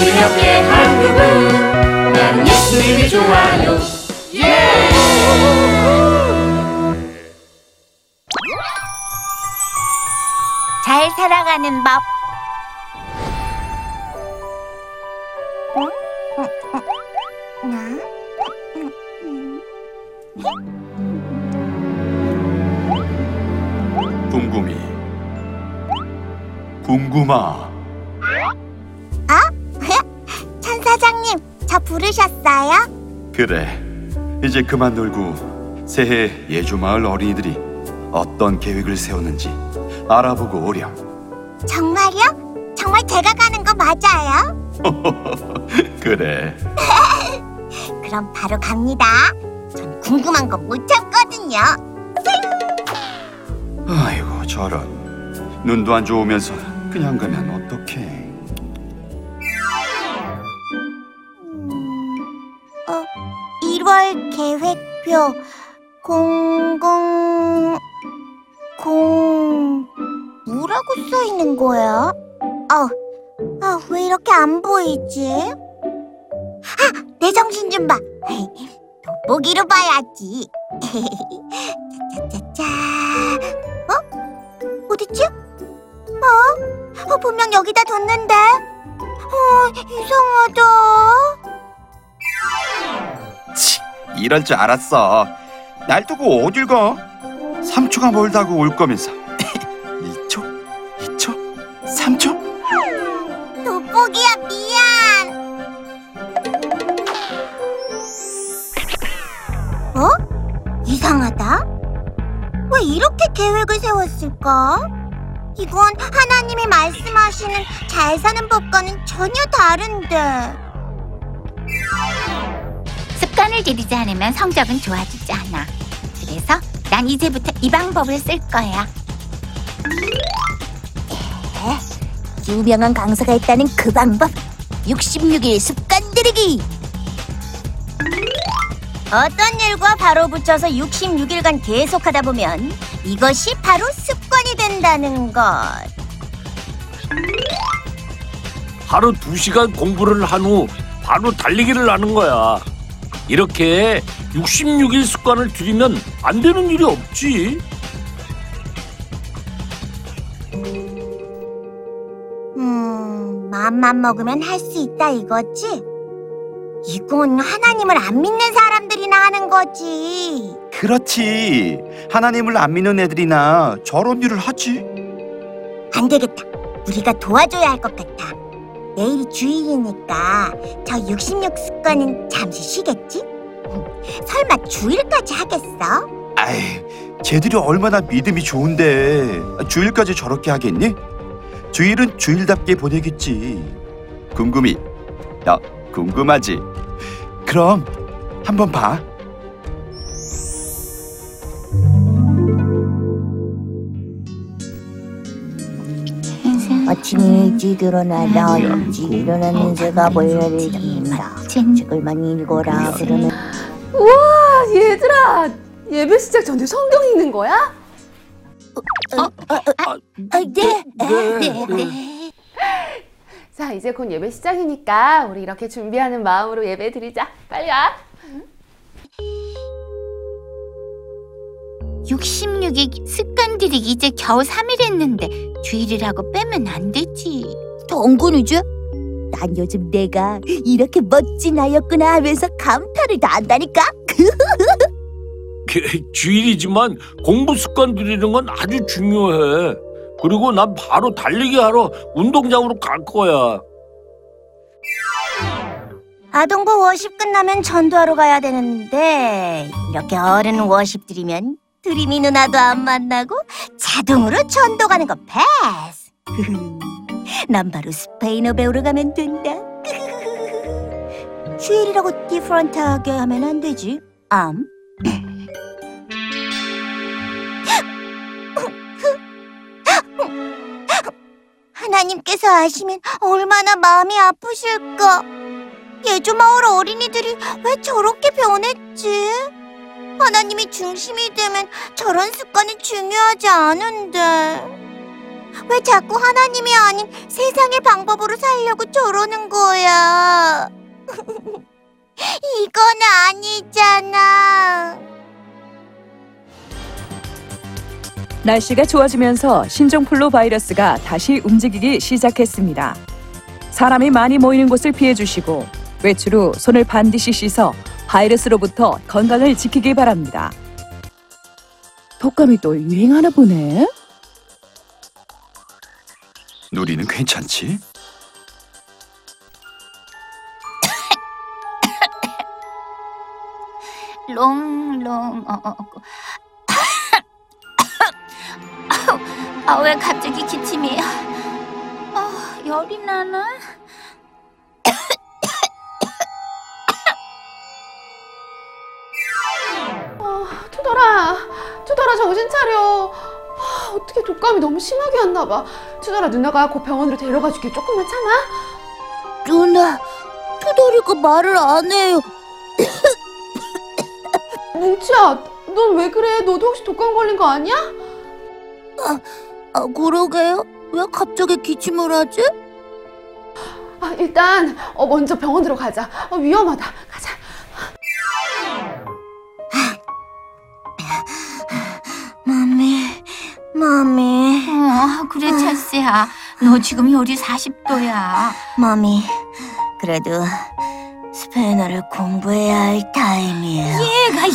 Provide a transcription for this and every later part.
우리 함께 한 그분, 나는 예수님이 좋아요. 예! 잘 살아가는 법. 궁금이, 궁금아. 사장님, 저 부르셨어요? 그래, 이제 그만 놀고 새해 예주마을 어린이들이 어떤 계획을 세웠는지 알아보고 오렴. 정말요? 정말 제가 가는 거 맞아요? 그래. 그럼 바로 갑니다. 전 궁금한 거 못 참거든요. 아이고, 저런. 눈도 안 좋으면서 그냥 가면 어떡해. 계획표 000 뭐라고 써있는 거야? 왜 이렇게 안 보이지? 아! 내 정신 좀 봐! 돋보기로 봐야지. 짜짜짜짜. 어? 어딨지? 분명 여기다 뒀는데. 이상하다. 이럴 줄 알았어. 날 두고 어딜 가? 3초가 멀다고 올 거면서. 2초? 2초? 3초? 돋보기야, 미안. 이상하다. 왜 이렇게 계획을 세웠을까? 이건 하나님이 말씀하시는 잘 사는 법과는 전혀 다른데. 습관을 들이지 않으면 성적은 좋아지지 않아. 그래서 난 이제부터 이 방법을 쓸 거야. 네, 유명한 강사가 했다는 그 방법, 66일 습관 들이기. 어떤 일과 바로 붙여서 66일간 계속하다 보면 이것이 바로 습관이 된다는 것. 하루 2시간 공부를 한 후 바로 달리기를 하는 거야. 이렇게 66일 습관을 들이면 안 되는 일이 없지. 맘만 먹으면 할 수 있다 이거지? 이건 하나님을 안 믿는 사람들이나 하는 거지. 그렇지. 하나님을 안 믿는 애들이나 저런 일을 하지. 안 되겠다. 우리가 도와줘야 할 것 같아. 내일이 주일이니까 저 66습관은 잠시 쉬겠지? 설마 주일까지 하겠어? 아이, 쟤들이 얼마나 믿음이 좋은데 주일까지 저렇게 하겠니? 주일은 주일답게 보내겠지. 궁금이, 야, 궁금하지? 그럼 한번 봐. 아침 일찍 일어나 나 일찍 일어나는 새가 벌레를 잡는다. 책을 많이 읽어라. 그러면 우와, 얘들아, 예배 시작 전에 성경 읽는 거야? 네. 자, 이제 곧 예배 시작이니까 우리 이렇게 준비하는 마음으로 예배 드리자. 빨리 와. 66일 습관 들이기 이제 겨우 3일 했는데 주일이라고 빼면 안 되지. 덩근이지? 난 요즘 내가 이렇게 멋진 아이였구나 하면서 감탄을 다 한다니까. 주일이지만 공부 습관 들이는 건 아주 중요해. 그리고 난 바로 달리기 하러 운동장으로 갈 거야. 아동부 워십 끝나면 전도하러 가야 되는데 이렇게 어른 워십 들이면 드림이 누나도 안 만나고 자동으로 전도 가는 거 패스. 난 바로 스페인어 배우러 가면 된다. 주일이라고 디퍼런트하게 하면 안 되지. 하나님께서 아시면 얼마나 마음이 아프실까. 예주마을 어린이들이 왜 저렇게 변했지? 하나님이 중심이 되면 저런 습관이 중요하지 않은데. 왜 자꾸 하나님이 아닌 세상의 방법으로 살려고 저러는 거야? 이건 아니잖아. 날씨가 좋아지면서 신종플루 바이러스가 다시 움직이기 시작했습니다. 사람이 많이 모이는 곳을 피해주시고 외출 후 손을 반드시 씻어 바이러스로부터 건강을 지키기 바랍니다. 독감이 또 유행하나 보네? 누리는 괜찮지? 롱롱 아, 왜 갑자기 기침이야? 열이 나나? 투덜아 정신 차려. 어떻게 독감이 너무 심하게 왔나봐. 투덜아 누나가 곧 병원으로 데려가 줄게. 조금만 참아. 누나, 투덜이가 말을 안 해요. 뭉치야, 넌 왜 그래? 너도 혹시 독감 걸린 거 아니야? 그러게요. 왜 갑자기 기침을 하지? 일단 먼저 병원으로 가자. 위험하다. 가자. 마미. 그래, 찰스야. 너 지금 열이 40도야. 마미, 그래도 스페인어를 공부해야 할 타임이에요.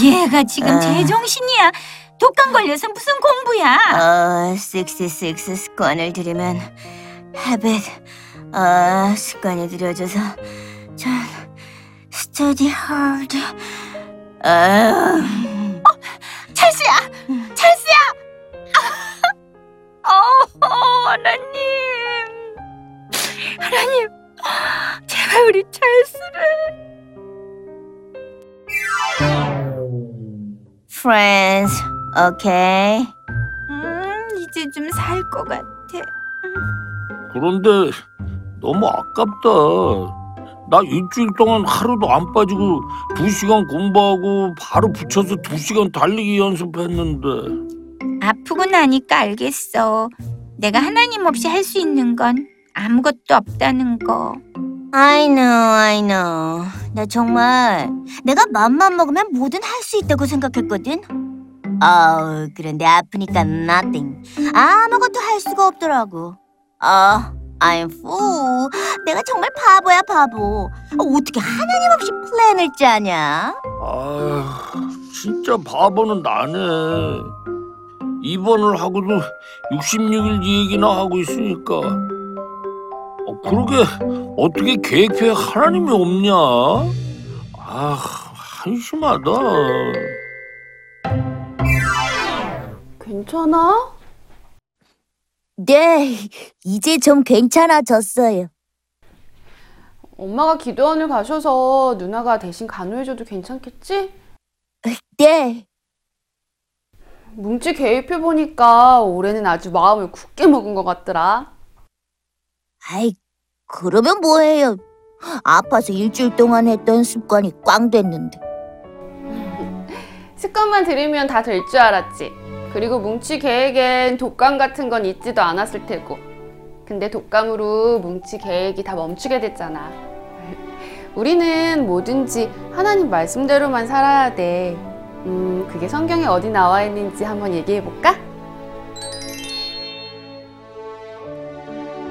얘가 지금 제정신이야. 독감 걸려서 무슨 공부야? 66 습관을 들이면 habit, 습관이 들여져서 전 study hard. 찰스야! 하나님, 제발 우리 찰스를. Friends, okay? 이제 좀 살 것 같아. 그런데 너무 아깝다. 나 일주일 동안 하루도 안 빠지고 2시간 공부하고 바로 붙여서 2시간 달리기 연습했는데. 아프고 나니까 알겠어. 내가 하나님 없이 할 수 있는 건 아무것도 없다는 거. I know. 나 정말 내가 맘만 먹으면 뭐든 할 수 있다고 생각했거든. 그런데 아프니까 nothing. 아무것도 할 수가 없더라고. I'm fool. 내가 정말 바보야, 바보. 어떻게 하나님 없이 플랜을 짜냐? 진짜 바보는 나네. 입원을 하고도 66일 이 얘기나 하고 있으니까. 그러게 어떻게 계획표에 하나님이 없냐? 한심하다. 괜찮아? 네, 이제 좀 괜찮아졌어요. 엄마가 기도원을 가셔서 누나가 대신 간호해줘도 괜찮겠지? 네. 뭉치 계획표 보니까 올해는 아주 마음을 굳게 먹은 것 같더라. 그러면 뭐해요. 아파서 일주일 동안 했던 습관이 꽝 됐는데. 습관만 들이면 다 될 줄 알았지. 그리고 뭉치 계획엔 독감 같은 건 있지도 않았을 테고. 근데 독감으로 뭉치 계획이 다 멈추게 됐잖아. 우리는 뭐든지 하나님 말씀대로만 살아야 돼. 그게 성경에 어디 나와 있는지 한번 얘기해볼까?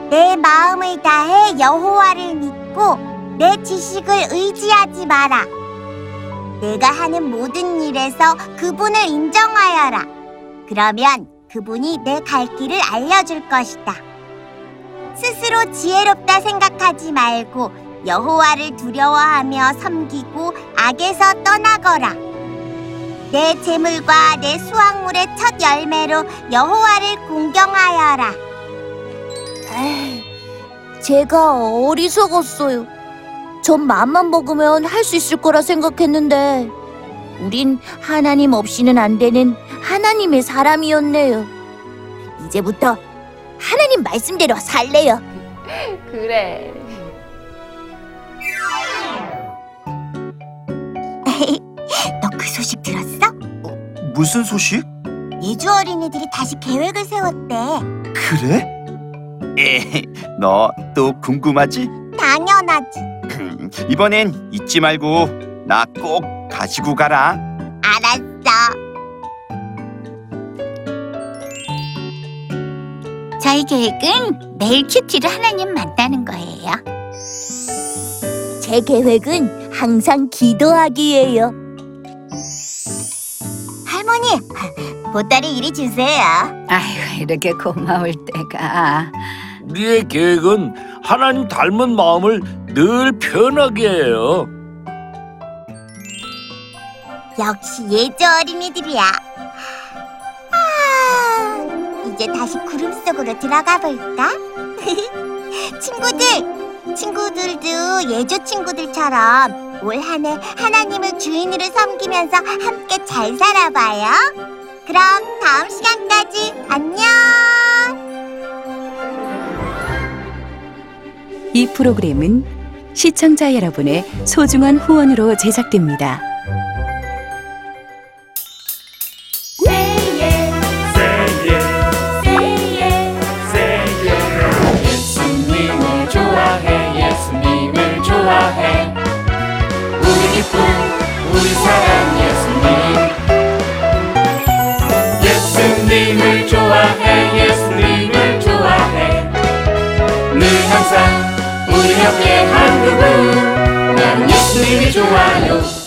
내 마음을 다해 여호와를 믿고 내 지식을 의지하지 마라. 내가 하는 모든 일에서 그분을 인정하여라. 그러면 그분이 내 갈 길을 알려줄 것이다. 스스로 지혜롭다 생각하지 말고 여호와를 두려워하며 섬기고 악에서 떠나거라. 내 재물과 내 수확물의 첫 열매로 여호와를 공경하여라. 제가 어리석었어요. 전 맘만 먹으면 할 수 있을 거라 생각했는데 우린 하나님 없이는 안 되는 하나님의 사람이었네요. 이제부터 하나님 말씀대로 살래요. 그래. 소식 들었어? 무슨 소식? 예주 어린이들이 다시 계획을 세웠대. 그래? 너 또 궁금하지? 당연하지. 이번엔 잊지 말고 나 꼭 가지고 가라. 알았어. 저희 계획은 매일 키티로 하나님 만나는 거예요. 제 계획은 항상 기도하기예요. 할머니, 보따리 이리 주세요. 아휴, 이렇게 고마울 때가. 우리의 계획은 하나님 닮은 마음을 늘 표현하게 해요. 역시 예조 어린이들이야. 이제 다시 구름 속으로 들어가 볼까? 친구들도 예조 친구들처럼 올 한 해 하나님을 주인으로 섬기면서 함께 잘 살아봐요. 그럼 다음 시간까지 안녕! 이 프로그램은 시청자 여러분의 소중한 후원으로 제작됩니다. 예수님을 좋아해, 예수님을 좋아해. 늘 항상 우리 함께 한 그분, 나는 예수님이 좋아요.